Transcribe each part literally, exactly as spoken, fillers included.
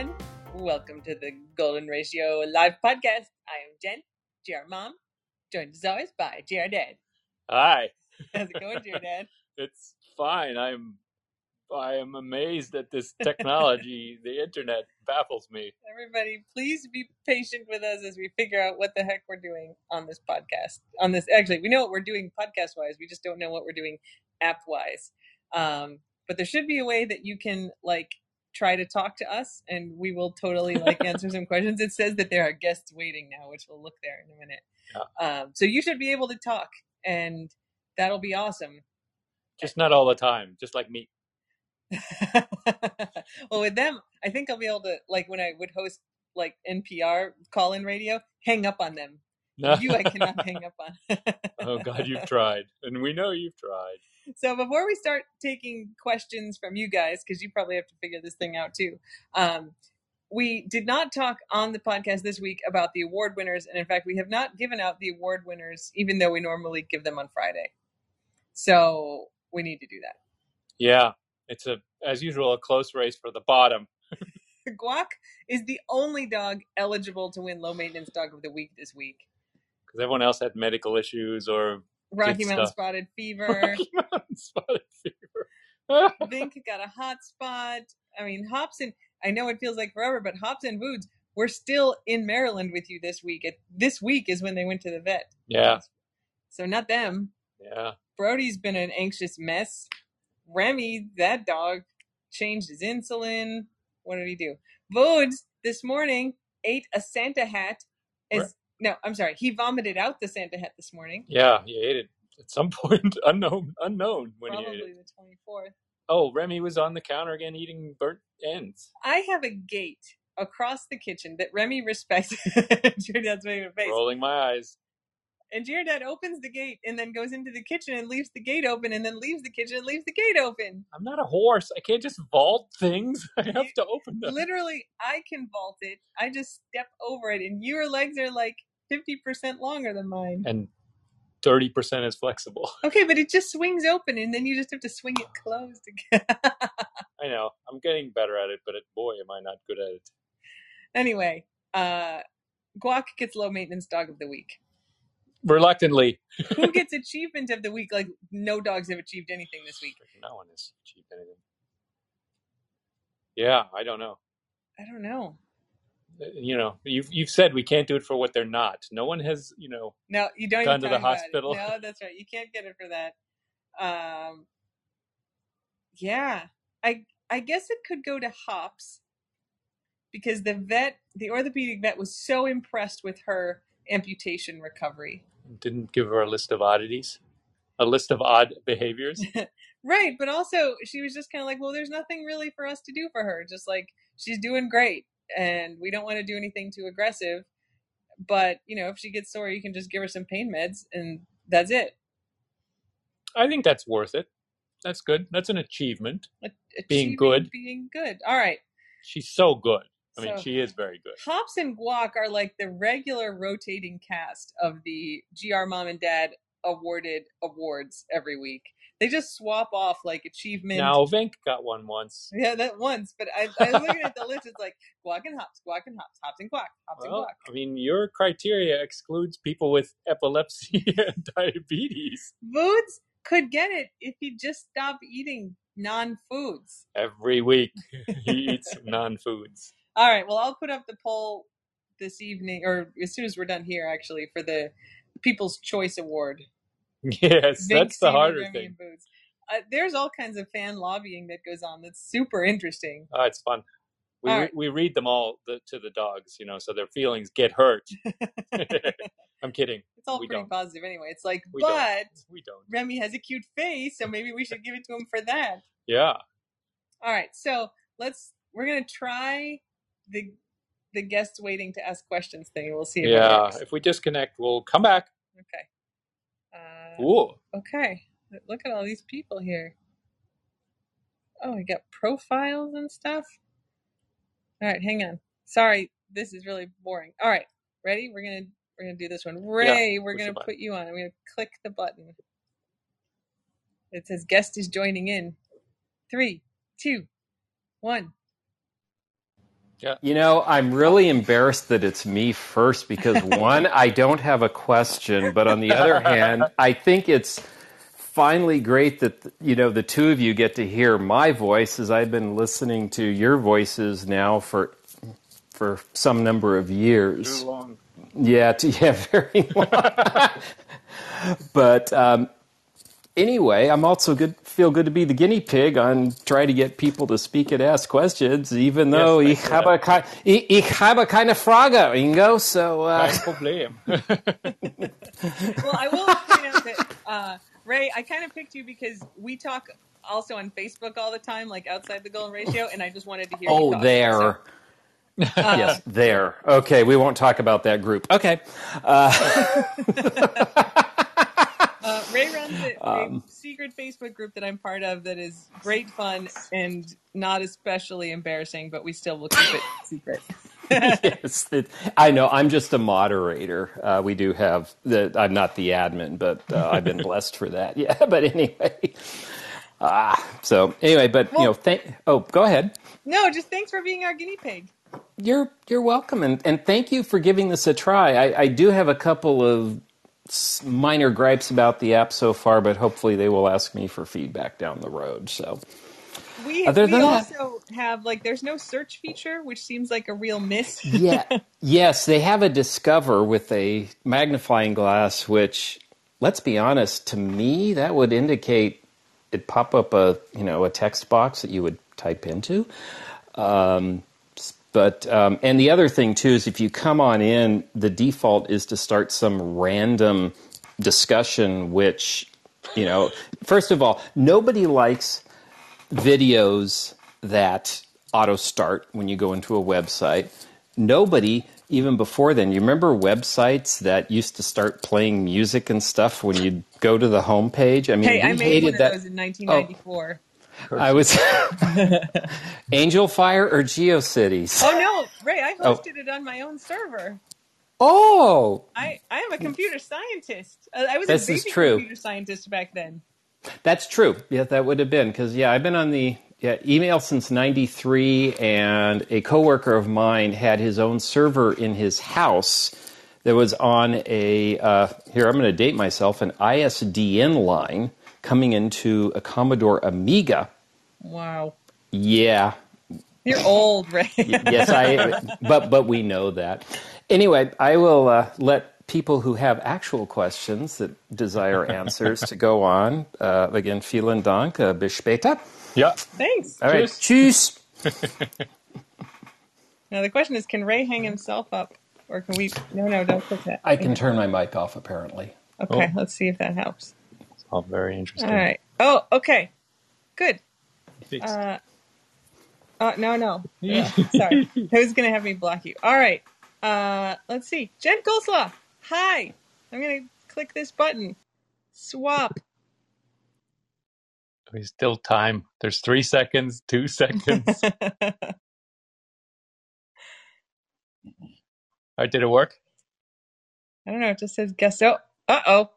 everyone. Welcome to the Golden Ratio live podcast. I am Jen, G R Mom, joined as always by Gerardette. Hi. How's it going, Gerardette? It's fine. I'm I am amazed at this technology. The internet baffles me. Everybody, please be patient with us as we figure out what the heck we're doing on this podcast. On this, actually, we know what we're doing podcast-wise. We just don't know what we're doing app-wise. Um, but there should be a way that you can, like, try to talk to us, and we will totally, like, answer some questions. It says that there are guests waiting now, which we'll look there in a minute. Yeah. Um, so you should be able to talk, and that'll be awesome. Just not all the time, just like me. Well, with them, I think I'll be able to, like, when I would host, like, N P R call-in radio, hang up on them. No. You I cannot hang up on. Oh, God, you've tried. And we know you've tried. So before we start taking questions from you guys, because you probably have to figure this thing out, too, um, we did not talk on the podcast this week about the award winners. And, in fact, we have not given out the award winners, even though we normally give them on Friday. So we need to do that. Yeah. It's, a as usual, a close race for the bottom. Guac is the only dog eligible to win Low Maintenance Dog of the Week this week. Because everyone else had medical issues or Rocky Mountain stuff. Spotted Fever. Rocky Mountain Spotted Fever. Vink got a hot spot. I mean, Hopson, I know it feels like forever, but Hopson Woods, we're still in Maryland with you this week. It, this week is when they went to the vet. Yeah. So not them. Yeah. Brody's been an anxious mess. Remy, that dog, changed his insulin. What did he do? Vodes, this morning, ate a Santa hat. As, right. No, I'm sorry. He vomited out the Santa hat this morning. Yeah, he ate it at some point. Unknown unknown when Probably he ate it. Probably the twenty-fourth. Oh, Remy was on the counter again eating burnt ends. I have a gate across the kitchen that Remy respects. Gerardette's making a face. Rolling my eyes. And Gerardette opens the gate and then goes into the kitchen and leaves the gate open and then leaves the kitchen and leaves the gate open. I'm not a horse. I can't just vault things. I have you, to open them. Literally, I can vault it. I just step over it and your legs are like fifty percent longer than mine. And thirty percent is flexible. Okay, but it just swings open and then you just have to swing it closed again. I know. I'm getting better at it, but it, boy, am I not good at it. Anyway, uh, Guac gets Low Maintenance Dog of the Week. Reluctantly. Who gets achievement of the week? Like, no dogs have achieved anything this week. No one has achieved anything. Yeah, I don't know. I don't know. You know, you've you've said we can't do it for what they're not. No one has, you know, no, you don't gone even to the hospital. It. No, that's right. You can't get it for that. Um, yeah, I I guess it could go to Hops because the vet, the orthopedic vet, was so impressed with her amputation recovery. Didn't give her a list of oddities, a list of odd behaviors. Right, but also she was just kind of like, well, there's nothing really for us to do for her. Just like, she's doing great and we don't want to do anything too aggressive, but, you know, if she gets sore, you can just give her some pain meds and that's it. I think that's worth it. That's good. That's an achievement. A- being good. Being good. All right. She's so good. I mean, so, she is very good. Hops and Guac are like the regular rotating cast of the G R Mom and Dad awarded awards every week. They just swap off like achievement. Now, Vink got one once. Yeah, that once. But I, I look at the list, it's like Guac and Hops, Guac and Hops, Hops and Guac, Hops well, and Guac. I mean, your criteria excludes people with epilepsy and diabetes. Foods could get it if he just stopped eating non-foods. Every week he eats non-foods. All right, well, I'll put up the poll this evening, or as soon as we're done here, actually, for the People's Choice Award. Yes, Vink, that's the harder thing. Uh, there's all kinds of fan lobbying that goes on that's super interesting. Oh, it's fun. We right. we read them all the, to the dogs, you know, so their feelings get hurt. I'm kidding. It's all we pretty don't. Positive anyway. It's like, we but don't. We don't. Remy has a cute face, so maybe we should give it to him for that. Yeah. All right, so let's we're going to try the the guests waiting to ask questions thing. We'll see. If yeah, it if we disconnect, we'll come back. Okay. Uh, Ooh. Okay. Look at all these people here. Oh, we got profiles and stuff. All right, hang on. Sorry, this is really boring. All right, ready? We're gonna we're gonna do this one. Ray, yeah, we're gonna put you on. I'm gonna click the button. It says guest is joining in. Three, two, one. Yeah. You know, I'm really embarrassed that it's me first because, one, I don't have a question. But on the other hand, I think it's finally great that, you know, the two of you get to hear my voice, as I've been listening to your voices now for for some number of years. Too long. Yeah, too, yeah, very long. But um, anyway, I'm also good. Feel good to be the guinea pig on trying to get people to speak and ask questions, even though yes, ich, habe ke- ich, ich habe keine Frage, Ingo. So, uh... no problem. Well, I will point out that uh, Ray, I kind of picked you because we talk also on Facebook all the time, like outside the Golden Ratio, and I just wanted to hear. Oh, you talk, there. So. Uh, yes, there. Okay, we won't talk about that group. Okay. Uh... uh, Ray runs a, um, a secret Facebook group that I'm part of that is great fun and not especially embarrassing, but we still will keep it secret. Yes, it, I know. I'm just a moderator. Uh, we do have the. I'm not the admin, but uh, I've been blessed for that. Yeah, but anyway. Ah, uh, so anyway, but well, you know, thank. Oh, go ahead. No, just thanks for being our guinea pig. You're you're welcome, and, and thank you for giving this a try. I, I do have a couple of minor gripes about the app so far, but hopefully they will ask me for feedback down the road. So we, Other we than also that, have, like, there's no search feature, which seems like a real miss. Yeah, yes, they have a Discover with a magnifying glass, which, let's be honest, to me, that would indicate it'd pop up a, you know, a text box that you would type into. Um But um, and the other thing, too, is if you come on in, the default is to start some random discussion, which, you know, first of all, nobody likes videos that auto-start when you go into a website. Nobody, even before then, you remember websites that used to start playing music and stuff when you'd go to the homepage? I mean, hey, I made one of that. those in nineteen ninety-four. Oh. I was Angel Fire or GeoCities. Oh no, Ray! I hosted oh. it on my own server. Oh, I, I am a computer scientist. I was this a baby computer scientist back then. That's true. Yeah, that would have been because yeah, I've been on the yeah, email since ninety-three, and a coworker of mine had his own server in his house that was on a uh, here. I'm going to date myself an I S D N line. Coming into a Commodore Amiga. Wow. Yeah. You're old, Ray. Yes, I. But but we know that. Anyway, I will uh, let people who have actual questions that desire answers to go on. Uh, again, vielen Dank. Uh, bis später. Yeah. Thanks. All right. Tschüss. Now the question is, can Ray hang himself up, or can we? No, no, don't click that. I can turn my mic off. Apparently. Okay. Oh. Let's see if that helps. Oh, very interesting. All right. Oh, okay. Good. Uh, oh, no, no. Yeah. Sorry. Who's going to have me block you? All right. Uh, let's see. Jen Gosla. Hi. I'm going to click this button. Swap. There's still time. There's three seconds, two seconds. All right. Did it work? I don't know. It just says guess. Oh, uh-oh.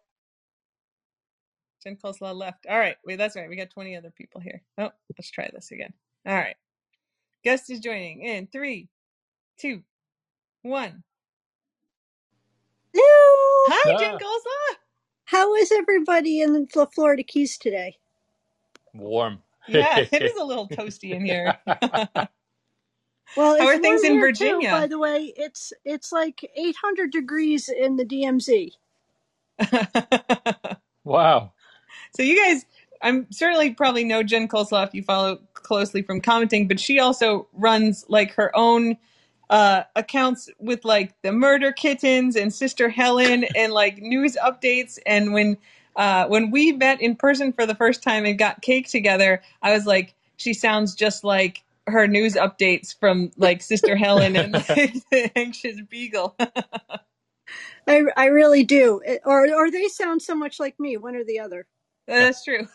Jen Coleslaw left. All right. Wait, that's right. We got twenty other people here. Oh, let's try this again. All right. Guest is joining in three, two, one. Hello. Hi, ah. Jen Coleslaw. How is everybody in the Florida Keys today? Warm. Yeah, it is a little toasty in here. Well, how are things in Virginia? Too, by the way, it's it's like eight hundred degrees in the D M Z. Wow. So you guys, I'm certainly probably know Jen Kolsloff, you follow closely from commenting, but she also runs like her own uh, accounts with like the murder kittens and Sister Helen and like news updates. And when uh, when we met in person for the first time and got cake together, I was like, she sounds just like her news updates from like Sister Helen and like, the Anxious Beagle. I, I really do. It, or or they sound so much like me, one or the other. That's true.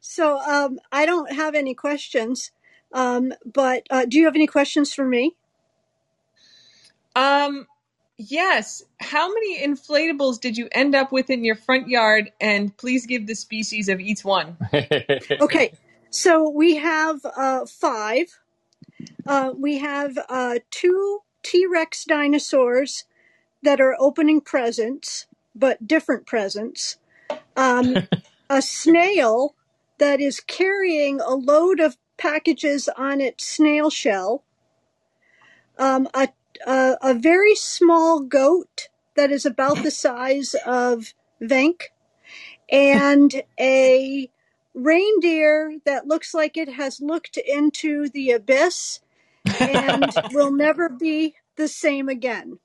So um, I don't have any questions, um, but uh, do you have any questions for me? Um, yes. How many inflatables did you end up with in your front yard? And please give the species of each one. Okay. So we have uh, five. Uh, we have uh, two T-Rex dinosaurs that are opening presents, but different presents. Um, a snail that is carrying a load of packages on its snail shell. Um, a, a, a very small goat that is about the size of Venk, and a reindeer that looks like it has looked into the abyss and will never be the same again.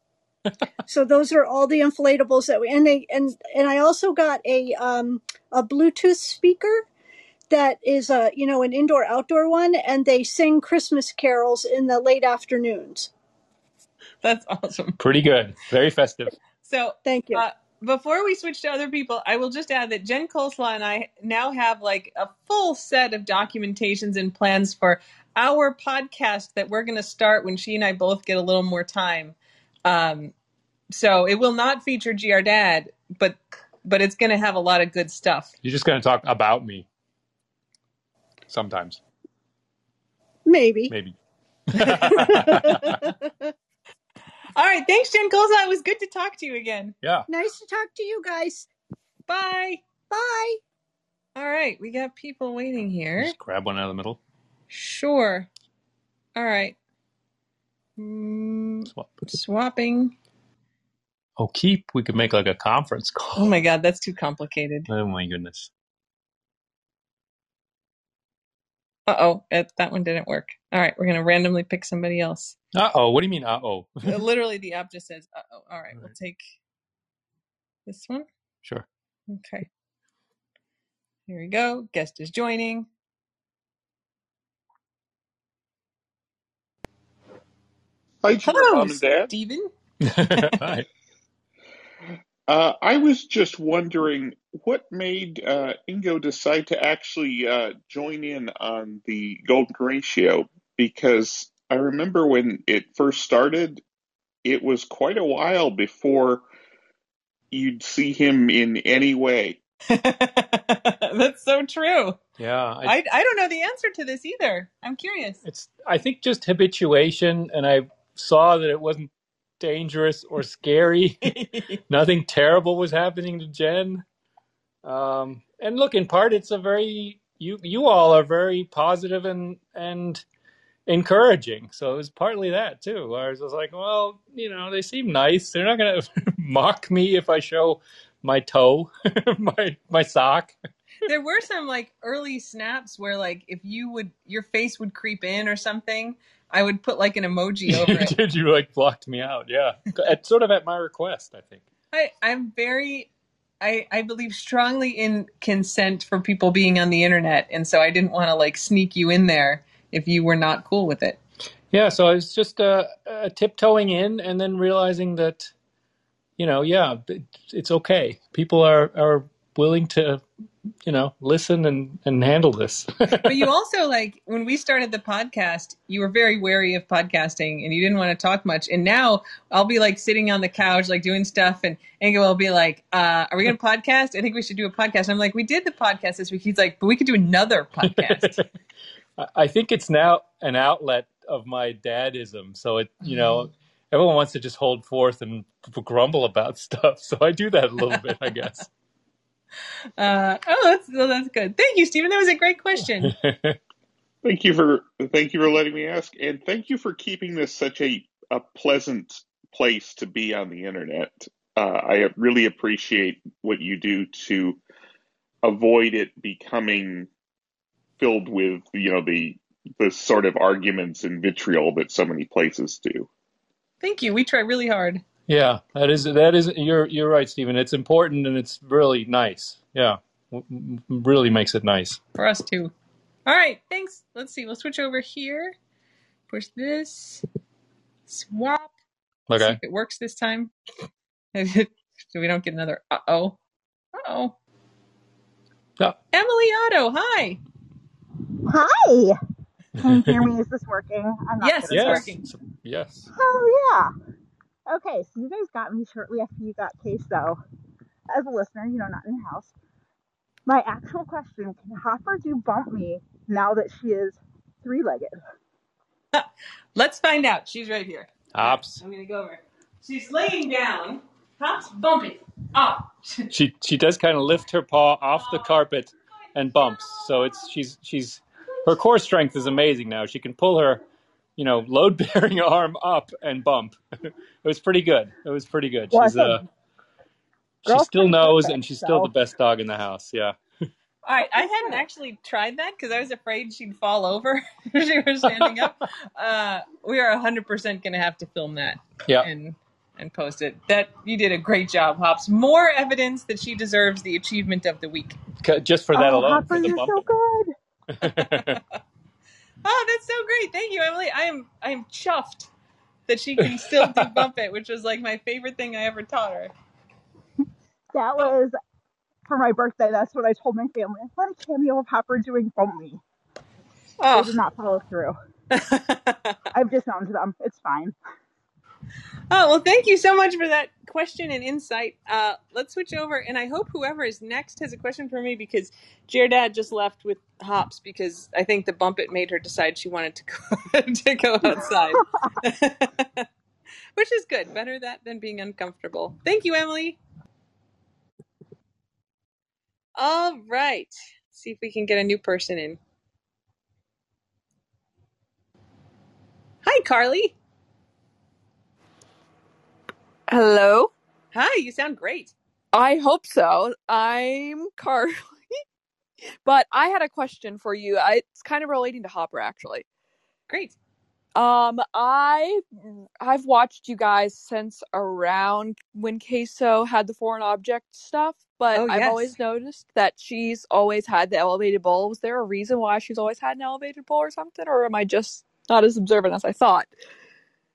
So those are all the inflatables that we, and they, and, and I also got a, um, a Bluetooth speaker that is a, you know, an indoor outdoor one, and they sing Christmas carols in the late afternoons. That's awesome. Pretty good. Very festive. So thank you. Uh, Before we switch to other people, I will just add that Jen Coleslaw and I now have like a full set of documentations and plans for our podcast that we're going to start when she and I both get a little more time. Um, so it will not feature Gerardette, but but it's going to have a lot of good stuff. You're just going to talk about me sometimes. Maybe. Maybe. All right. Thanks, Jen Coleslaw. It was good to talk to you again. Yeah. Nice to talk to you guys. Bye. Bye. All right. We got people waiting here. Just grab one out of the middle. Sure. All right. Mm, Swap. Swapping. Oh, keep. We could make like a conference call. Oh, my God. That's too complicated. Oh, my goodness. Uh-oh, that one didn't work. All right, we're going to randomly pick somebody else. Uh-oh, what do you mean uh-oh? Literally, the app just says uh-oh. All right, All right, we'll take this one. Sure. Okay. Here we go. Guest is joining. Hi, Hello, Mom and Dad. Steven. Hi. Uh, I was just wondering what made uh, Ingo decide to actually uh, join in on the Golden Ratio, because I remember when it first started, it was quite a while before you'd see him in any way. That's so true. Yeah. I, I, I don't know the answer to this either. I'm curious. It's, I think, just habituation, and I saw that it wasn't dangerous or scary. Nothing terrible was happening to Jen. Um, and look, in part, it's a very, you you all are very positive and and encouraging. So it was partly that too. Where I was just like, well, you know, they seem nice. They're not going to mock me if I show my toe, my my sock. There were some like early snaps where like if you would, your face would creep in or something, I would put like an emoji over it. Did you like blocked me out? Yeah. At, sort of at my request, I think. I, I'm very, I, I believe strongly in consent for people being on the internet. And so I didn't want to like sneak you in there if you were not cool with it. Yeah. So I was just uh, uh, tiptoeing in and then realizing that, you know, yeah, it's okay. People are, are willing to, you know, listen and, and handle this. But you also, like, when we started the podcast, you were very wary of podcasting and you didn't want to talk much. And now I'll be like sitting on the couch, like doing stuff, and Ingo will be like, uh, are we going to podcast? I think we should do a podcast. And I'm like, we did the podcast this week. He's like, but we could do another podcast. I think it's now an outlet of my dadism. So it, you know, mm. everyone wants to just hold forth and grumble about stuff. So I do that a little bit, I guess. Uh, oh, that's that's good. Thank you, Stephen. That was a great question. thank you for thank you for letting me ask, and thank you for keeping this such a a pleasant place to be on the internet. Uh, I really appreciate what you do to avoid it becoming filled with, you know, the the sort of arguments and vitriol that so many places do. Thank you. We try really hard. Yeah, that is that is you're you're right, Stephen. It's important and it's really nice. Yeah, w really makes it nice for us too. All right, thanks. Let's see. We'll switch over here. Push this. Swap. Okay, see if it works this time. So we don't get another uh oh. Uh oh. Yeah. Emily Otto. Hi. Hi. Can you hear me? Is this working? I'm not yes, it's working. Yes. Oh yeah. Okay, so you guys got me shortly after you got Case, though. As a listener, you know, not in the house. My actual question, can Hopper do bump me now that she is three-legged? Let's find out. She's right here. Hops. I'm going to go over. She's laying down. Hops bumping. Oh. she she does kind of lift her paw off the carpet and bumps. So it's she's she's her core strength is amazing now. She can pull her, you know, load-bearing arm up and bump. It was pretty good. It was pretty good. She's uh, she still knows, and she's still the best dog in the house. Yeah. All right, I hadn't actually tried that because I was afraid she'd fall over if she was standing up. Uh, we are one hundred percent going to have to film that yep. and and post it. That you did a great job, Hops. More evidence that she deserves the achievement of the week. Just for that oh, alone. Hopper, for the you're so good. Oh, that's so great. Thank you, Emily. I am I am chuffed that she can still do bump it, which was like my favorite thing I ever taught her. That was... For my birthday, that's what I told my family. I thought a cameo of Hopper doing bump me. Oh. They did not follow through. I've disowned them. It's fine. Oh, well, thank you so much for that question and insight. Uh, let's switch over, and I hope whoever is next has a question for me because Gerardette just left with Hops because I think the bump it made her decide she wanted to go, to go outside. Which is good. Better that than being uncomfortable. Thank you, Emily. All right. Let's see if we can get a new person in. Hi, Carly. Hello. Hi, you sound great. I hope so. I'm Carly. But I had a question for you. I, it's kind of relating to Hopper, actually. Great. Um, I, I've watched you guys since around when Queso had the foreign object stuff, but oh, yes. I've always noticed that she's always had the elevated bowl. Was there a reason why she's always had an elevated bowl or something, or am I just not as observant as I thought?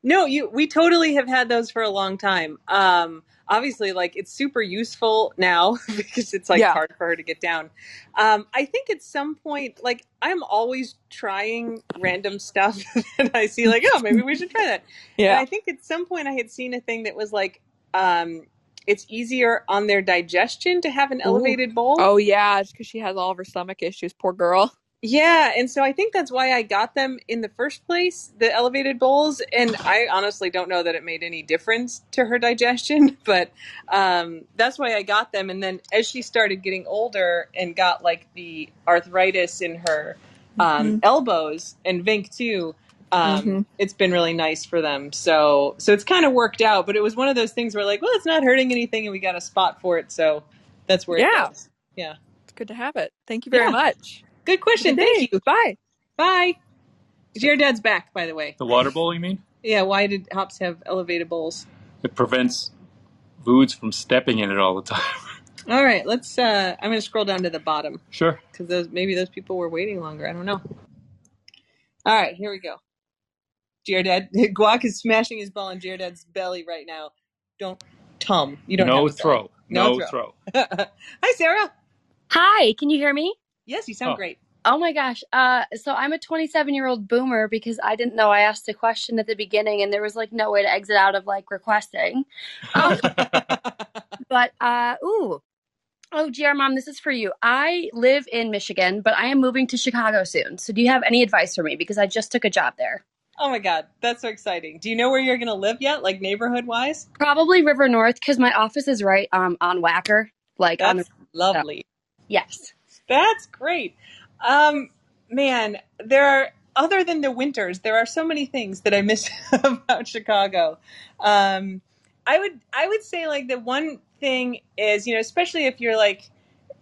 No, you, we totally have had those for a long time. Um, obviously, like, it's super useful now because it's, like, yeah. hard for her to get down. Um, I think at some point, like, I'm always trying random stuff and I see, like, oh, maybe we should try that. Yeah. And I think at some point I had seen a thing that was, like, um, it's easier on their digestion to have an Ooh. Elevated bowl. Oh, yeah, because she has all of her stomach issues, poor girl. Yeah, and so I think that's why I got them in the first place, the elevated bowls, and I honestly don't know that it made any difference to her digestion, but um, that's why I got them. And then as she started getting older and got, like, the arthritis in her um, mm-hmm. elbows and Vink, too, um, mm-hmm. it's been really nice for them. So, so it's kind of worked out, but it was one of those things where, like, well, it's not hurting anything, and we got a spot for it, so that's where yeah. it goes. Yeah. It's good to have it. Thank you very yeah. much. Good question. Thank you. Bye. Bye. Gerardette's back, by the way. The water bowl, you mean? Yeah. Why did Hops have elevated bowls? It prevents foods from stepping in it all the time. All right. Let's, uh, I'm going to scroll down to the bottom. Sure. Because those, maybe those people were waiting longer. I don't know. All right. Here we go. Gerardette. Guac is smashing his ball in Gerardette's belly right now. Don't, Tom. You don't no have throw. No, no throw. No throw. Hi, Sarah. Hi. Can you hear me? Yes, you sound oh. great. Oh, my gosh. Uh, so I'm a twenty-seven-year-old boomer because I didn't know I asked a question at the beginning and there was, like, no way to exit out of, like, requesting. Um, but, uh, ooh. Oh, G R Mom, this is for you. I live in Michigan, but I am moving to Chicago soon. So do you have any advice for me? Because I just took a job there. Oh, my God. That's so exciting. Do you know where you're going to live yet, like, neighborhood-wise? Probably River North because my office is right um, on Wacker. Like, That's on the- lovely. So, yes. That's great. Um, man, there are, other than the winters, there are so many things that I miss about Chicago. Um, I would, I would say like the one thing is, you know, especially if you're like,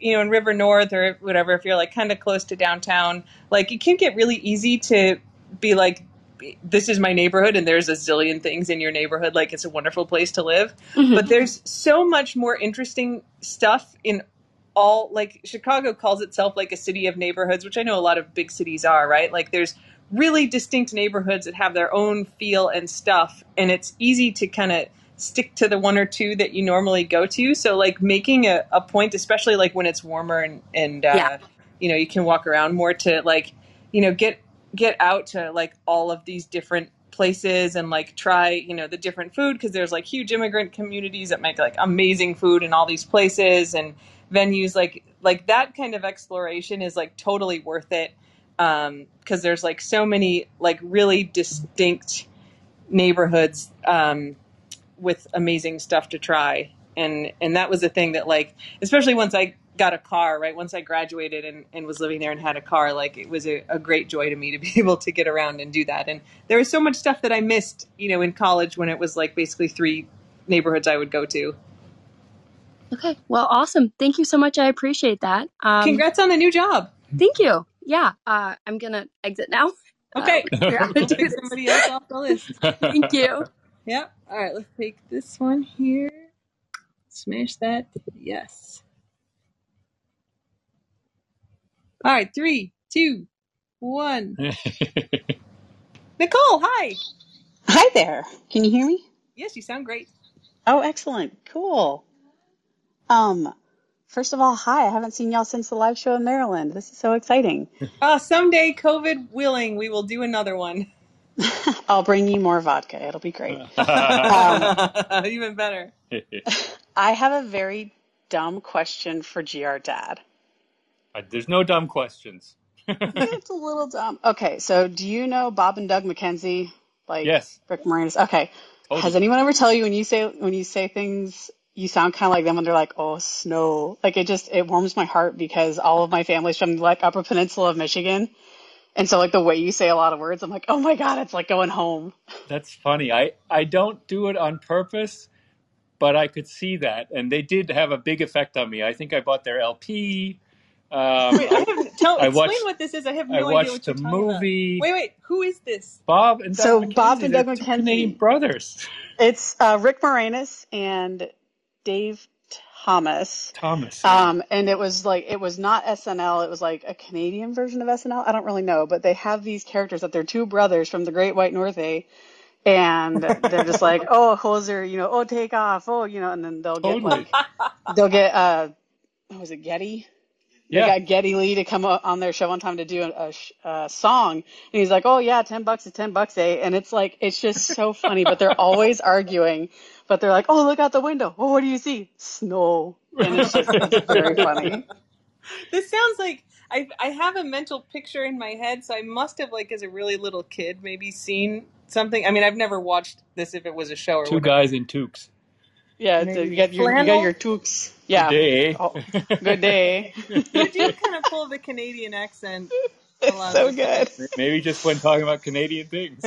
you know, in River North or whatever, if you're like kind of close to downtown, like it can get really easy to be like, this is my neighborhood and there's a zillion things in your neighborhood. Like it's a wonderful place to live, mm-hmm. but there's so much more interesting stuff in all, like Chicago calls itself like a city of neighborhoods, which I know a lot of big cities are, right? Like there's really distinct neighborhoods that have their own feel and stuff. And it's easy to kind of stick to the one or two that you normally go to. So like making a, a point, especially like when it's warmer and, and, uh, yeah. you know, you can walk around more to like, you know, get, get out to like all of these different places and like try, you know, the different food. Cause there's like huge immigrant communities that make like amazing food in all these places. And, venues like like that kind of exploration is like totally worth it um, because there's like so many like really distinct neighborhoods um, with amazing stuff to try. And and that was the thing that, like, especially once I got a car, right? Once I graduated and, and was living there and had a car, like, it was a, a great joy to me to be able to get around and do that. And there was so much stuff that I missed, you know, in college when it was like basically three neighborhoods I would go to. Okay. Well, awesome. Thank you so much. I appreciate that. Um, Congrats on the new job. Thank you. Yeah. Uh, I'm going to exit now. Okay. Uh, you're out to take somebody else off the list. Thank you. Yeah. All right. Let's take this one here. Smash that. Yes. All right. Three, two, one. Nicole, hi. Hi there. Can you hear me? Yes, you sound great. Oh, excellent. Cool. Um, first of all, hi. I haven't seen y'all since the live show in Maryland. This is so exciting. Uh, someday, COVID willing, we will do another one. I'll bring you more vodka. It'll be great. um, Even better. I have a very dumb question for Gerardette. Uh, there's no dumb questions. It's a little dumb. Okay, so do you know Bob and Doug McKenzie? Like yes. Rick Moranis. Okay. Totally. Has anyone ever tell you when you say when you say things, you sound kind of like them when they're like, oh, snow. Like it just it warms my heart because all of my family's from like Upper Peninsula of Michigan. And so, like, the way you say a lot of words, I'm like, oh, my God, it's like going home. That's funny. I, I don't do it on purpose, but I could see that. And they did have a big effect on me. I think I bought their L P. Um, wait, I have, tell, I explain watched, what this is. I have no I watched idea what you're the talking movie. About. Wait, wait. Who is this? Bob and Doug so McKenzie. So Bob and Doug McKenzie. Canadian brothers. It's uh, Rick Moranis and Dave Thomas. Thomas. Yeah. Um, and it was like, it was not S N L. It was like a Canadian version of S N L. I don't really know, but they have these characters that they're two brothers from the Great White North, eh? And they're just like, oh, hoser, you know, oh, take off. Oh, you know, and then they'll get, totally. like, they'll get, uh, what was it, Getty? Yeah. They got Getty Lee to come on their show one time to do a, a, a song. And he's like, oh, yeah, ten bucks is ten bucks, eh? And it's like, it's just so funny, but they're always arguing. But they're like, oh, look out the window. Oh, what do you see? Snow. And it's just it's very funny. This sounds like I, I have a mental picture in my head. So I must have, like, as a really little kid, maybe seen something. I mean, I've never watched this if it was a show or Two whatever. Guys in toques. Yeah, it's a, you, got your, you got your toques. Yeah. Good day. Oh, good day. You do kind of pull the Canadian accent. It's so good. Maybe just when talking about Canadian things.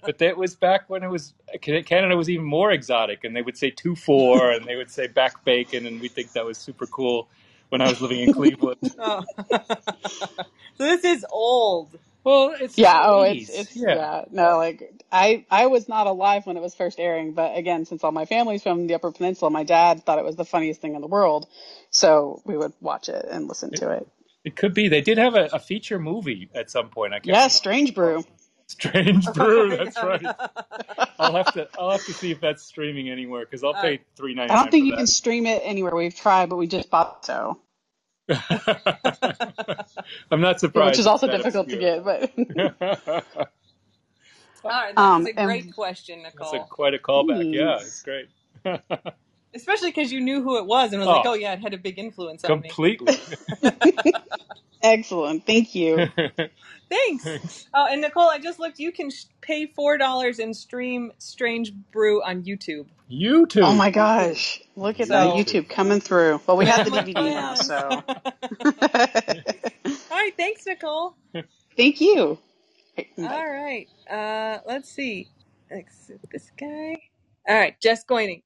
But that was back when it was Canada was even more exotic, and they would say two four, and they would say back bacon, and we think that was super cool. When I was living in Cleveland, oh. So this is old. Well, it's yeah, oh, it's, it's yeah. yeah, no, like I I was not alive when it was first airing, but again, since all my family's from the Upper Peninsula, my dad thought it was the funniest thing in the world, so we would watch it and listen it, to it. It could be. They did have a, a feature movie at some point. I can't yeah, remember. Strange Brew. Strange Brew. That's right. I'll have to. I'll have to see if that's streaming anywhere because I'll pay three ninety nine. I don't think you that. can stream it anywhere. We've tried, but we just bought so. I'm not surprised. Which is also difficult obscure. to get. But all right, that's um, a great and, question, Nicole. That's a, quite a callback. Jeez. Yeah, it's great. Especially because you knew who it was and was oh, like, oh, yeah, it had a big influence on completely. me. Completely. Excellent. Thank you. Thanks. Oh, and Nicole, I just looked. You can sh- pay four dollars and stream Strange Brew on YouTube. YouTube. Oh, my gosh. Look at so, that YouTube coming through. Well, we have the D V D now, so. All right. Thanks, Nicole. Thank you. All right. Uh, let's see. Let's this guy. All right. Jess Goining.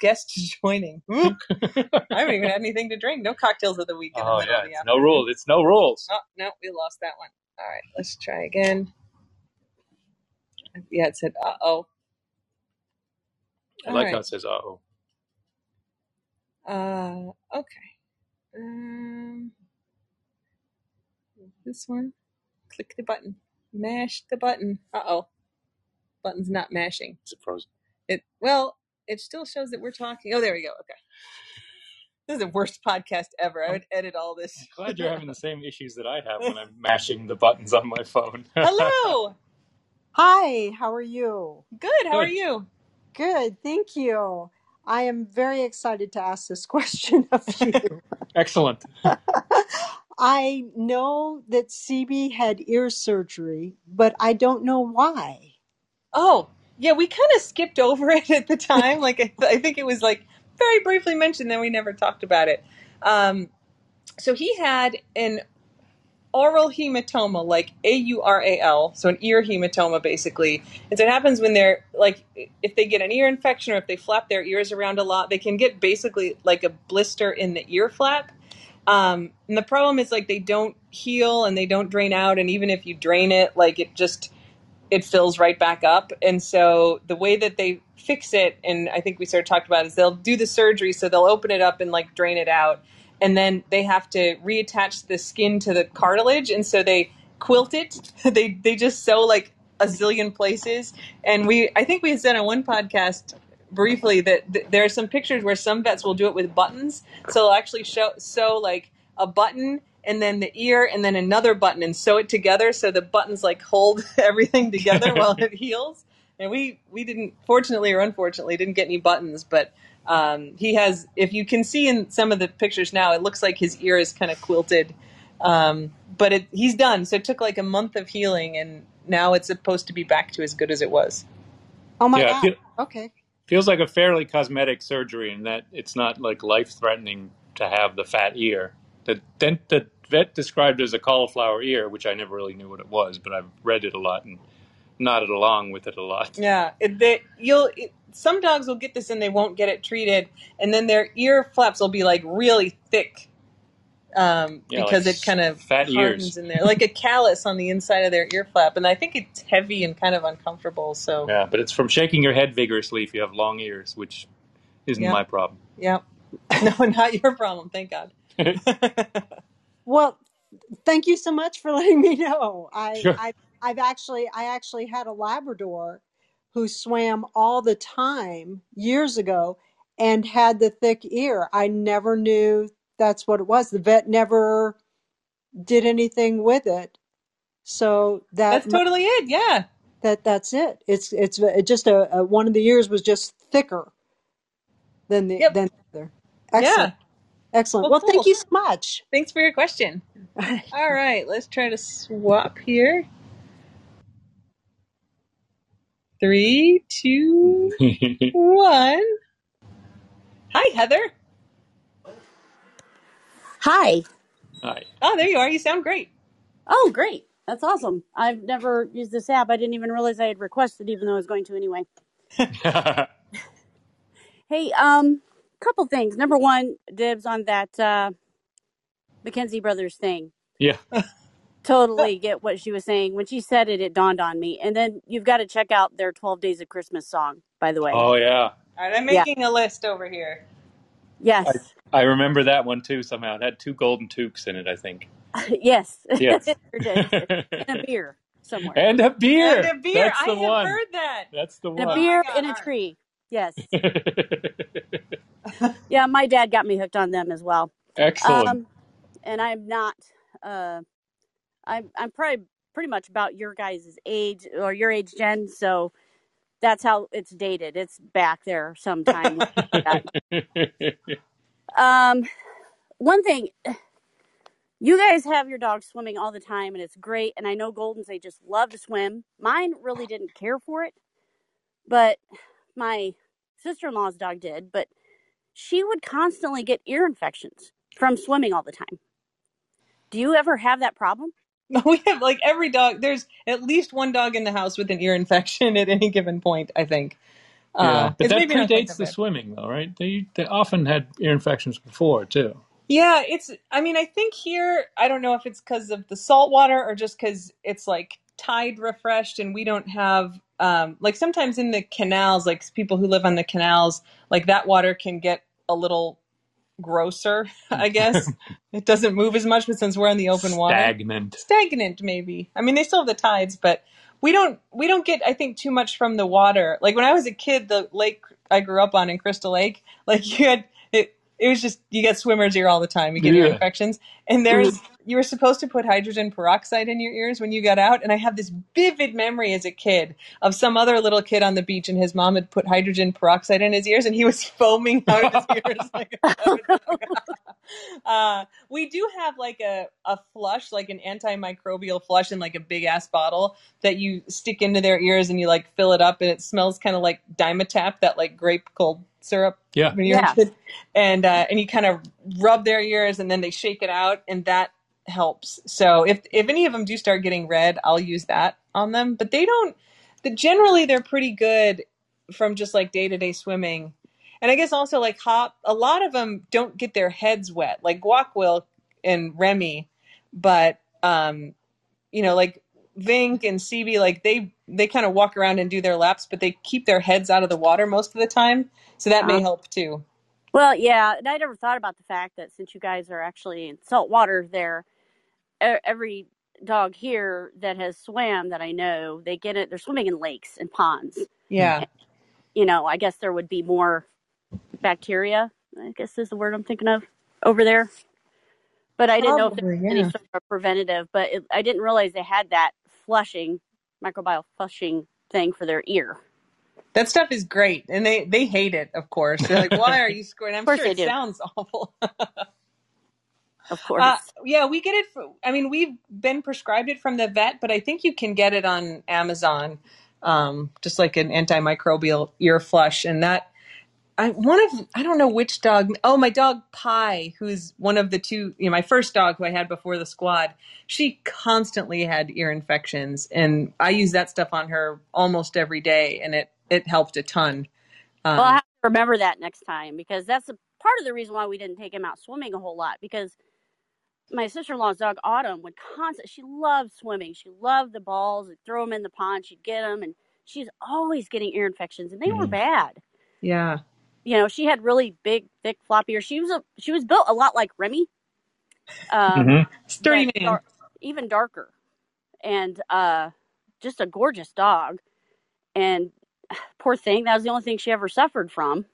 Guest joining. I haven't even had anything to drink. No cocktails of the week. In the oh, middle yeah. Of the it's no rules. It's no rules. Oh, no, we lost that one. All right, let's try again. Yeah, it said uh oh. I All like right. how it says uh oh. Uh, okay. Um, this one. Click the button. Mash the button. Uh oh. Button's not mashing. Is it frozen? It, well, it still shows that we're talking. Oh, there we go. Okay. This is the worst podcast ever. I would edit all this. I'm glad you're having the same issues that I have when I'm mashing the buttons on my phone. Hello. Hi. How are you? Good. How Good. are you? Good. Thank you. I am very excited to ask this question of you. Excellent. I know that C B had ear surgery, but I don't know why. Oh, yeah, we kind of skipped over it at the time. Like, I, th- I think it was like very briefly mentioned, then we never talked about it. Um, so he had an oral hematoma, like A U R A L, so an ear hematoma, basically. And so it happens when they're, like, if they get an ear infection or if they flap their ears around a lot, they can get basically like a blister in the ear flap. Um, and the problem is, like, they don't heal and they don't drain out. And even if you drain it, like, it just, it fills right back up. And so the way that they fix it, and I think we sort of talked about, is they'll do the surgery. So they'll open it up and, like, drain it out. And then they have to reattach the skin to the cartilage. And so they quilt it. they they just sew like a zillion places. And we I think we had said on one podcast briefly that th- there are some pictures where some vets will do it with buttons. So they'll actually show, sew like a button and then the ear and then another button and sew it together. So the buttons like hold everything together while it heals. And we, we didn't, fortunately or unfortunately, didn't get any buttons, but Um, he has, if you can see in some of the pictures now, it looks like his ear is kind of quilted. Um, but it, he's done. So it took like a month of healing, and now it's supposed to be back to as good as it was. Oh, my yeah, God. Feel, okay. Feels like a fairly cosmetic surgery in that it's not like life-threatening to have the fat ear. The, the vet described it as a cauliflower ear, which I never really knew what it was, but I've read it a lot and nodded along with it a lot. Yeah. They, you'll... It, some dogs will get this and they won't get it treated, and then their ear flaps will be like really thick um, yeah, because like it kind of fat hardens ears. In there, like a callus on the inside of their ear flap. And I think it's heavy and kind of uncomfortable. So yeah, but it's from shaking your head vigorously if you have long ears, which isn't yeah. my problem. Yeah, no, not your problem. Thank God. Well, thank you so much for letting me know. I, sure. I, I've actually, I actually had a Labrador who swam all the time years ago and had the thick ear. I never knew that's what it was. The vet never did anything with it. So that that's totally it. Yeah. That that's it. It's, it's just a, a one of the ears was just thicker than the, yep. than the other. Excellent. Yeah. Excellent. Well, well cool. Thank you so much. Thanks for your question. All right. Let's try to swap here. Three, two, one. Hi, Heather. Hi. Hi. Oh, there you are. You sound great. Oh, great. That's awesome. I've never used this app. I didn't even realize I had requested, even though I was going to anyway. Hey, um, couple things. Number one, dibs on that uh, McKenzie Brothers thing. Yeah. Totally get what she was saying. When she said it, it dawned on me. And then you've got to check out their twelve Days of Christmas song, by the way. Oh, yeah. All right, I'm making yeah. a list over here. Yes. I, I remember that one, too, somehow. It had two golden toques in it, I think. yes. yes. And a beer somewhere. And a beer. And a beer. That's the I one. Have heard that. That's the one. And a beer oh in a tree. Yes. Yeah, my dad got me hooked on them as well. Excellent. Um, and I'm not... Uh, I'm I'm probably pretty much about your guys' age or your age, Jen. So that's how it's dated. It's back there sometime. um, one thing, you guys have your dogs swimming all the time, and it's great. And I know Goldens, they just love to swim. Mine really didn't care for it, but my sister-in-law's dog did. But she would constantly get ear infections from swimming all the time. Do you ever have that problem? We have like every dog. There's at least one dog in the house with an ear infection at any given point, I think. Yeah, uh, but that maybe predates the swimming, though, right? They they often had ear infections before too. Yeah, it's. I mean, I think here, I don't know if it's because of the salt water or just because it's like tide refreshed, and we don't have um, like sometimes in the canals, like people who live on the canals, like that water can get a little grosser, I guess. It doesn't move as much, but since we're in the open water, stagnant, stagnant maybe. I mean, they still have the tides, but we don't we don't get, I think, too much from the water. Like when I was a kid, the lake I grew up on in Crystal Lake, like you had it. It was just you get swimmer's ear all the time. You get yeah. ear infections, and there's you were supposed to put hydrogen peroxide in your ears when you got out. And I have this vivid memory as a kid of some other little kid on the beach, and his mom had put hydrogen peroxide in his ears, and he was foaming out of his ears. Like, uh, we do have like a, a flush, like an antimicrobial flush in like a big ass bottle that you stick into their ears and you like fill it up, and it smells kind of like Dimetap, that like grape cold syrup. Yeah. When you're yeah. a kid. And, uh, and you kind of rub their ears and then they shake it out, and that helps. So if, if any of them do start getting red, I'll use that on them, but they don't, the, generally they're pretty good from just like day to day swimming. And I guess also like hop, a lot of them don't get their heads wet, like Guac will and Remy, but, um, you know, like Vink and C B, like they, they kind of walk around and do their laps, but they keep their heads out of the water most of the time. So that may help too. Well, yeah. And I never thought about the fact that since you guys are actually in salt water there, every dog here that has swam that I know, they get it. They're swimming in lakes and ponds. Yeah. And, you know, I guess there would be more bacteria, I guess is the word I'm thinking of, over there. But I didn't Probably, know if there was yeah. any sort of preventative, but it, I didn't realize they had that flushing, microbial flushing thing for their ear. That stuff is great. And they, they hate it, of course. They're like, why are you squirting? I'm sure it do. sounds awful. Of course. Uh, yeah, we get it. For, I mean, we've been prescribed it from the vet, but I think you can get it on Amazon, um, just like an antimicrobial ear flush. And that, I, one of, I don't know which dog. Oh, my dog Pie, who's one of the two, you know, my first dog who I had before the squad, she constantly had ear infections. And I use that stuff on her almost every day. And it, it helped a ton. Um, well, I have to remember that next time, because that's a, part of the reason why we didn't take him out swimming a whole lot, because my sister-in-law's dog Autumn would constantly, she loved swimming. She loved the balls and throw them in the pond. She'd get them, and she's always getting ear infections, and they mm. were bad. Yeah. You know, she had really big, thick, floppy ears. She was a, she was built a lot like Remy. Um, mm-hmm. Sturdy man. Dar- even darker. And uh, just a gorgeous dog. And poor thing, that was the only thing she ever suffered from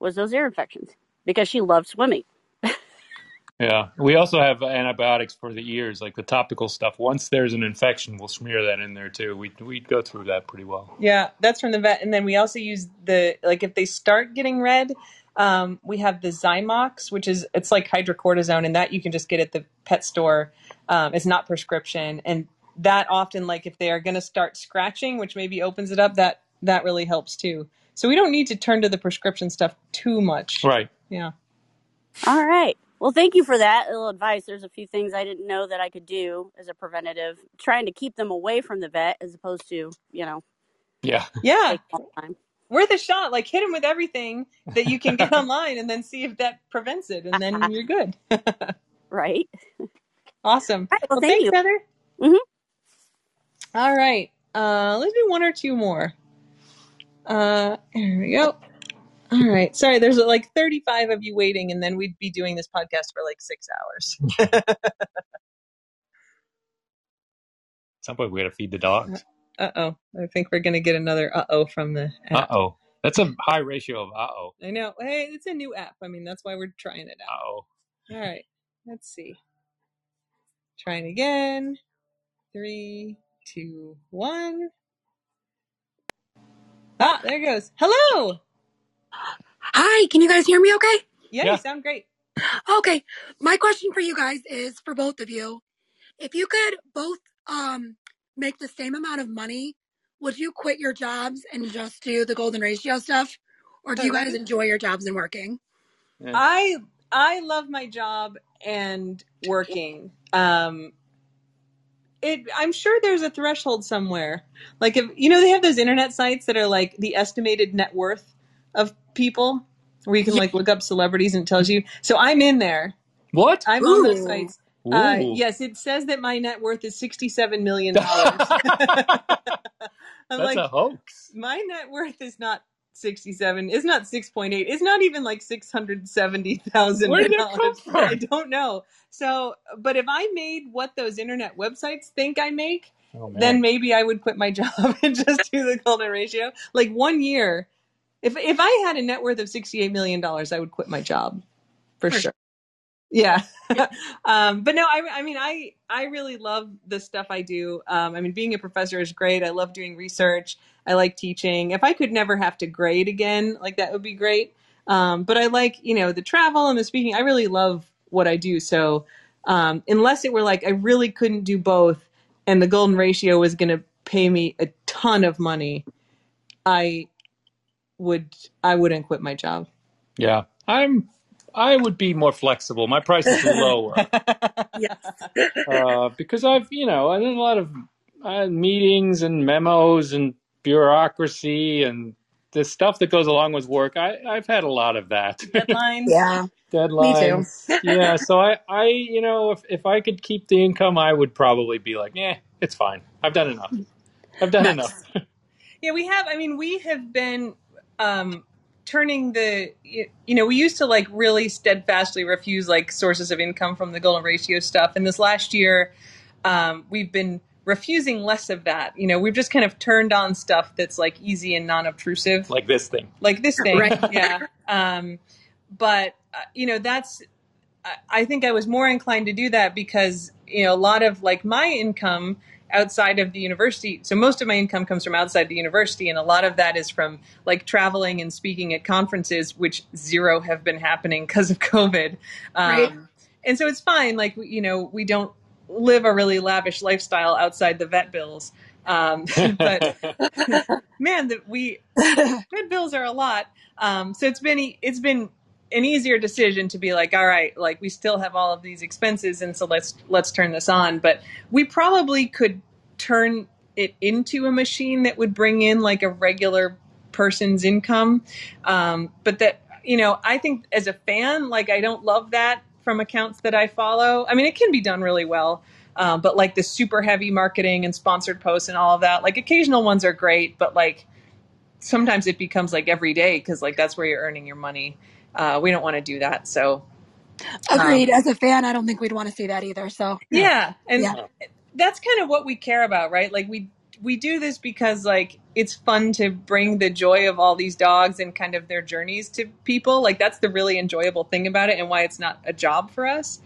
was those ear infections, because she loved swimming. Yeah. We also have antibiotics for the ears, like the topical stuff. Once there's an infection, we'll smear that in there too. We we go through that pretty well. Yeah, that's from the vet. And then we also use the, like if they start getting red, um, we have the Zymox, which is, it's like hydrocortisone, and that you can just get at the pet store. Um, it's not prescription. And that often, like if they are going to start scratching, which maybe opens it up, that, that really helps too. So we don't need to turn to the prescription stuff too much. Right. Yeah. All right. Well, thank you for that little advice. There's a few things I didn't know that I could do as a preventative, trying to keep them away from the vet as opposed to, you know. Yeah. Yeah. Worth a shot. Like hit them with everything that you can get online and then see if that prevents it. And then you're good. Right. Awesome. All right, well, well, thank thanks, you. Heather. Mm-hmm. All right. Uh, let's do one or two more. Uh, here we go. All right. Sorry, there's like thirty-five of you waiting, and then we'd be doing this podcast for like six hours. At some point, we got to feed the dogs. Uh-oh. I think we're going to get another uh-oh from the app. Uh-oh. That's a high ratio of uh-oh. I know. Hey, it's a new app. I mean, that's why we're trying it out. Uh-oh. All right. Let's see. Trying again. Three, two, one. Ah, there it goes. Hello. Hi, can you guys hear me okay? Yeah, yeah, you sound great. Okay. My question for you guys is for both of you. If you could both um make the same amount of money, would you quit your jobs and just do the golden ratio stuff? Or do you guys enjoy your jobs and working? Yeah. I I love my job and working. Um It, I'm sure there's a threshold somewhere. Like, if you know, they have those internet sites that are like the estimated net worth of people, where you can like look up celebrities and it tells you. So I'm in there. What? I'm Ooh. on those sites. Uh, yes, it says that my net worth is sixty-seven million dollars. That's like, a hoax. My net worth is not sixty-seven, it's not six point eight, it's not even like six hundred seventy thousand dollars. Where did it come from? I don't know. So, but if I made what those internet websites think I make, oh, then maybe I would quit my job and just do the golden ratio. Like one year, if if I had a net worth of sixty-eight million dollars, I would quit my job for, for sure. Yeah. um, but no, I, I mean, I, I really love the stuff I do. Um, I mean, being a professor is great. I love doing research. I like teaching. If I could never have to grade again, like that would be great. Um, but I like, you know, the travel and the speaking. I really love what I do. So um, unless it were like, I really couldn't do both and the Golden Ratio was going to pay me a ton of money, I would, I wouldn't quit my job. Yeah. I'm, I would be more flexible. My price is lower. Yes. uh, because I've, you know, I did a lot of uh, meetings and memos and bureaucracy and the stuff that goes along with work. I, I've had a lot of that. Deadlines. Yeah. Deadlines. Me too. Yeah. So I, I, you know, if, if I could keep the income, I would probably be like, yeah, it's fine. I've done enough. I've done nice. enough. Yeah, we have. I mean, we have been um, turning the, you know, we used to like really steadfastly refuse like sources of income from the Golden Ratio stuff. And this last year, um, we've been refusing less of that. You know, we've just kind of turned on stuff that's like easy and non-obtrusive. Like this thing. Like this thing. Right. Yeah. Um, but, uh, you know, that's, I, I think I was more inclined to do that because, you know, a lot of like my income outside of the university. So most of my income comes from outside the university. And a lot of that is from like traveling and speaking at conferences, which zero have been happening because of COVID. Um, right. And so it's fine. Like, you know, we don't live a really lavish lifestyle outside the vet bills. Um, but man, the, we, vet bills are a lot. Um, so it's been, it's been an easier decision to be like, all right, like we still have all of these expenses. And so let's, let's turn this on, but we probably could turn it into a machine that would bring in like a regular person's income. Um, but that, you know, I think as a fan, like I don't love that from accounts that I follow. I mean, it can be done really well. Um, but like the super heavy marketing and sponsored posts and all of that, like occasional ones are great, but like sometimes it becomes like every day. Cause like, that's where you're earning your money. Uh, we don't want to do that. So agreed. Um, As a fan, I don't think we'd want to see that either. So yeah. And yeah. that's kind of what we care about, right? Like we, we do this because like, it's fun to bring the joy of all these dogs and kind of their journeys to people. Like that's the really enjoyable thing about it and why it's not a job for us.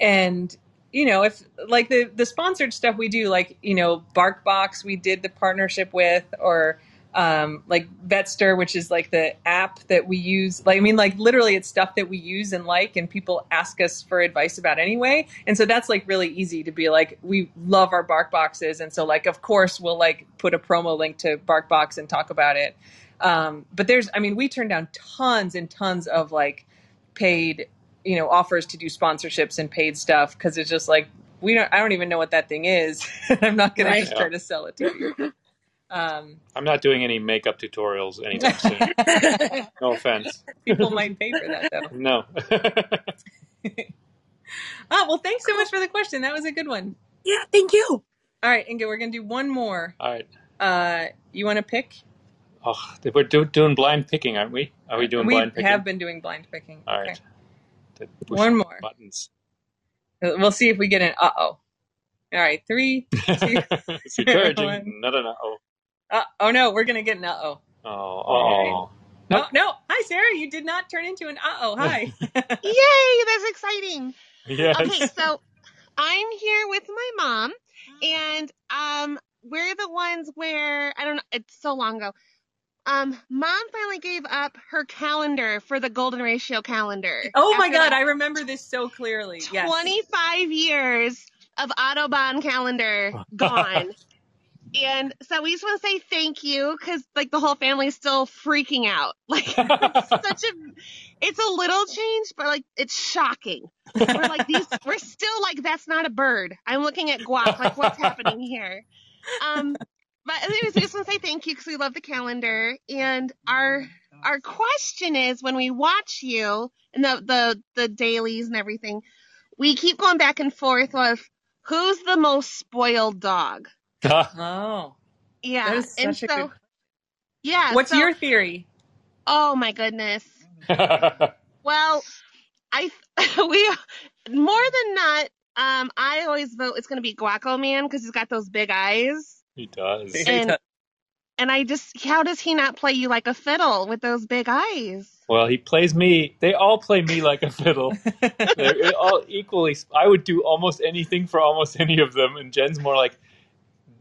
And, you know, if like the, the sponsored stuff we do, like, you know, Barkbox, we did the partnership with, or, Um, like Vetster, which is like the app that we use. Like, I mean, like literally it's stuff that we use and like, and people ask us for advice about anyway. And so that's like really easy to be like, we love our Barkboxes. And so like, of course we'll like put a promo link to Barkbox and talk about it. Um, but there's, I mean, we turn down tons and tons of like paid, you know, offers to do sponsorships and paid stuff. Cause it's just like, we don't, I don't even know what that thing is. I'm not going to just try to sell it to you. Um, I'm not doing any makeup tutorials anytime soon. No offense. People might pay for that, though. No. Oh, well, thanks so much for the question. That was a good one. Yeah, thank you. All right, Inga, we're going to do one more. All right. Uh, you want to pick? Oh, we're do, doing blind picking, aren't we? Are we doing we blind picking? We have been doing blind picking. All right. Okay. One more. Buttons. We'll see if we get an uh-oh. All right, three, two, it's encouraging. One. Not an uh-oh. Uh, oh, no, we're going to get an uh-oh. Oh, oh. Right. oh. No, hi, Sarah. You did not turn into an uh-oh. Hi. Yay, that's exciting. Yes. Okay, so I'm here with my mom, and um, we're the ones where, I don't know, it's so long ago. Um, mom finally gave up her calendar for the Golden Ratio calendar. Oh, my God, I remember this so clearly. Yes. twenty-five years of Autobahn calendar gone. And so we just want to say thank you because, like, the whole family's still freaking out. Like, it's such a, it's a little change, but, like, it's shocking. We're, like, these, we're still, like, that's not a bird. I'm looking at guac, like, what's happening here? Um, but anyways, we just want to say thank you because we love the calendar. And our our question is, when we watch you and the, the, the dailies and everything, we keep going back and forth with who's the most spoiled dog. Oh, yeah. That is such and so, a good... yeah. What's so, your theory? Oh my goodness. Well, I we more than not. Um, I always vote it's going to be Guaco Man because he's got those big eyes. He does. And, he does. And I just, how does he not play you like a fiddle with those big eyes? Well, he plays me. They all play me like a fiddle. They're all equally. I would do almost anything for almost any of them. And Jen's more like,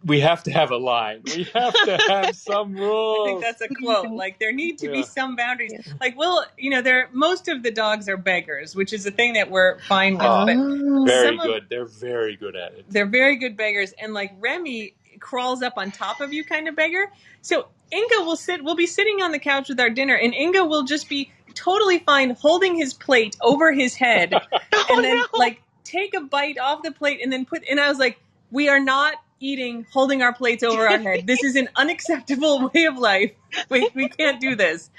we have to have a line. We have to have some rules. I think that's a quote. Like, there need to yeah. be some boundaries. Yeah. Like, well, you know, there most of the dogs are beggars, which is a thing that we're fine with. Oh, but very good. Of, they're very good at it. They're very good beggars. And, like, Remy crawls up on top of you kind of beggar. So Inga will sit, we'll be sitting on the couch with our dinner, and Inga will just be totally fine holding his plate over his head oh, and then no. like take a bite off the plate and then put, and I was like, we are not eating, holding our plates over our head. This is an unacceptable way of life. We, we can't do this.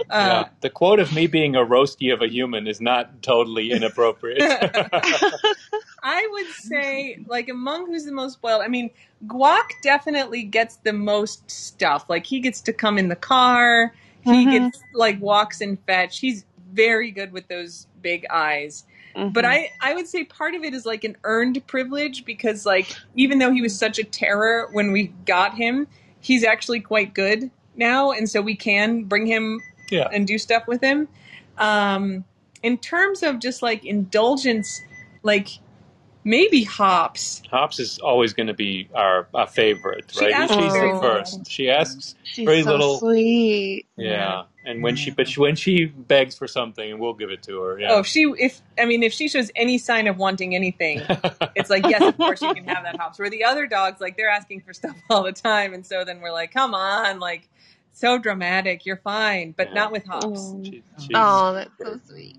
Uh, yeah, the quote of me being a roastie of a human is not totally inappropriate. I would say, like, among who's the most spoiled, I mean, Guac definitely gets the most stuff. Like, he gets to come in the car. He mm-hmm. gets, like, walks and fetch. He's very good with those big eyes. Mm-hmm. But I, I would say part of it is, like, an earned privilege because, like, even though he was such a terror when we got him, he's actually quite good now. And so we can bring him yeah. and do stuff with him. Um, in terms of just, like, indulgence, like, maybe Hops. Hops is always going to be our, our favorite, right? She asks She's the first. She asks She's very so little. Sweet. Yeah. yeah. And when she, but she, when she begs for something, and we'll give it to her. Yeah. Oh, if she, if I mean, if she shows any sign of wanting anything, it's like, yes, of course you can have that, Hops. Where the other dogs, like, they're asking for stuff all the time, and so then we're like, come on, like, so dramatic, you're fine, but yeah. not with Hops. Oh, she, oh that's so sweet.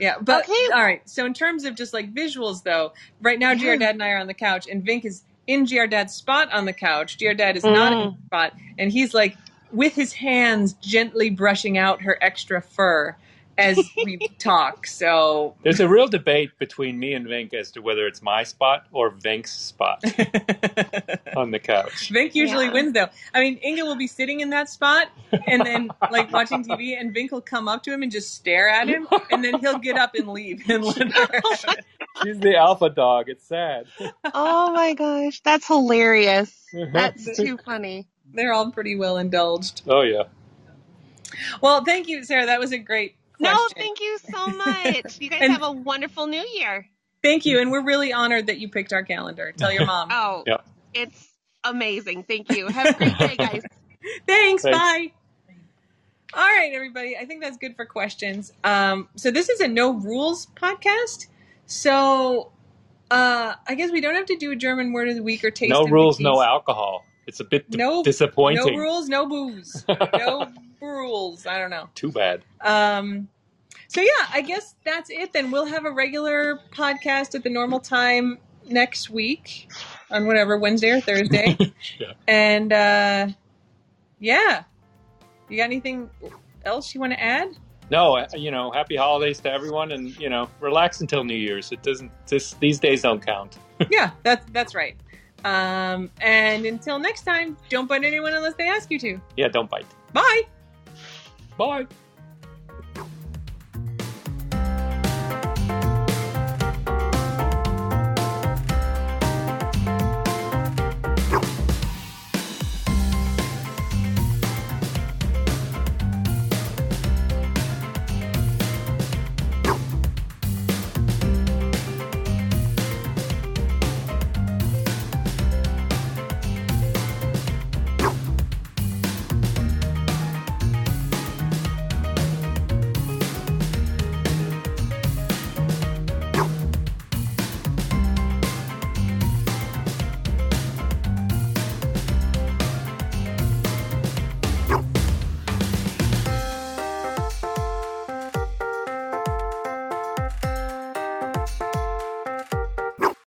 Yeah, but okay. all right. So in terms of just, like, visuals, though, right now yeah. Gerardette and I are on the couch, and Vink is in Giardad's spot on the couch. Gerardette is mm. not in his spot, and he's, like, with his hands gently brushing out her extra fur as we talk. So there's a real debate between me and Vink as to whether it's my spot or Vink's spot on the couch. Vink usually yeah. wins, though. I mean, Inga will be sitting in that spot and then, like, watching T V, and Vink will come up to him and just stare at him, and then he'll get up and leave and let her have it. She's the alpha dog. It's sad. Oh my gosh, that's hilarious. That's too funny. They're all pretty well indulged. Oh, yeah. Well, thank you, Sarah. That was a great question. No, thank you so much. You guys and, have a wonderful new year. Thank you. And we're really honored that you picked our calendar. Tell your mom. Oh, yeah. It's amazing. Thank you. Have a great day, guys. Thanks, Thanks. Bye. All right, everybody. I think that's good for questions. Um, so this is a no rules podcast. So uh, I guess we don't have to do a German word of the week or taste. No rules, no alcohol. It's a bit no, disappointing. No rules, no booze. No rules. I don't know. Too bad. Um, so, yeah, I guess that's it then. We'll have a regular podcast at the normal time next week on whatever, Wednesday or Thursday. yeah. And, uh, yeah. You got anything else you want to add? No, you know, happy holidays to everyone, and, you know, relax until New Year's. It doesn't, this, these days don't count. yeah, that's, that's right. Um, and until next time, don't bite anyone unless they ask you to. Yeah, don't bite. Bye. Bye.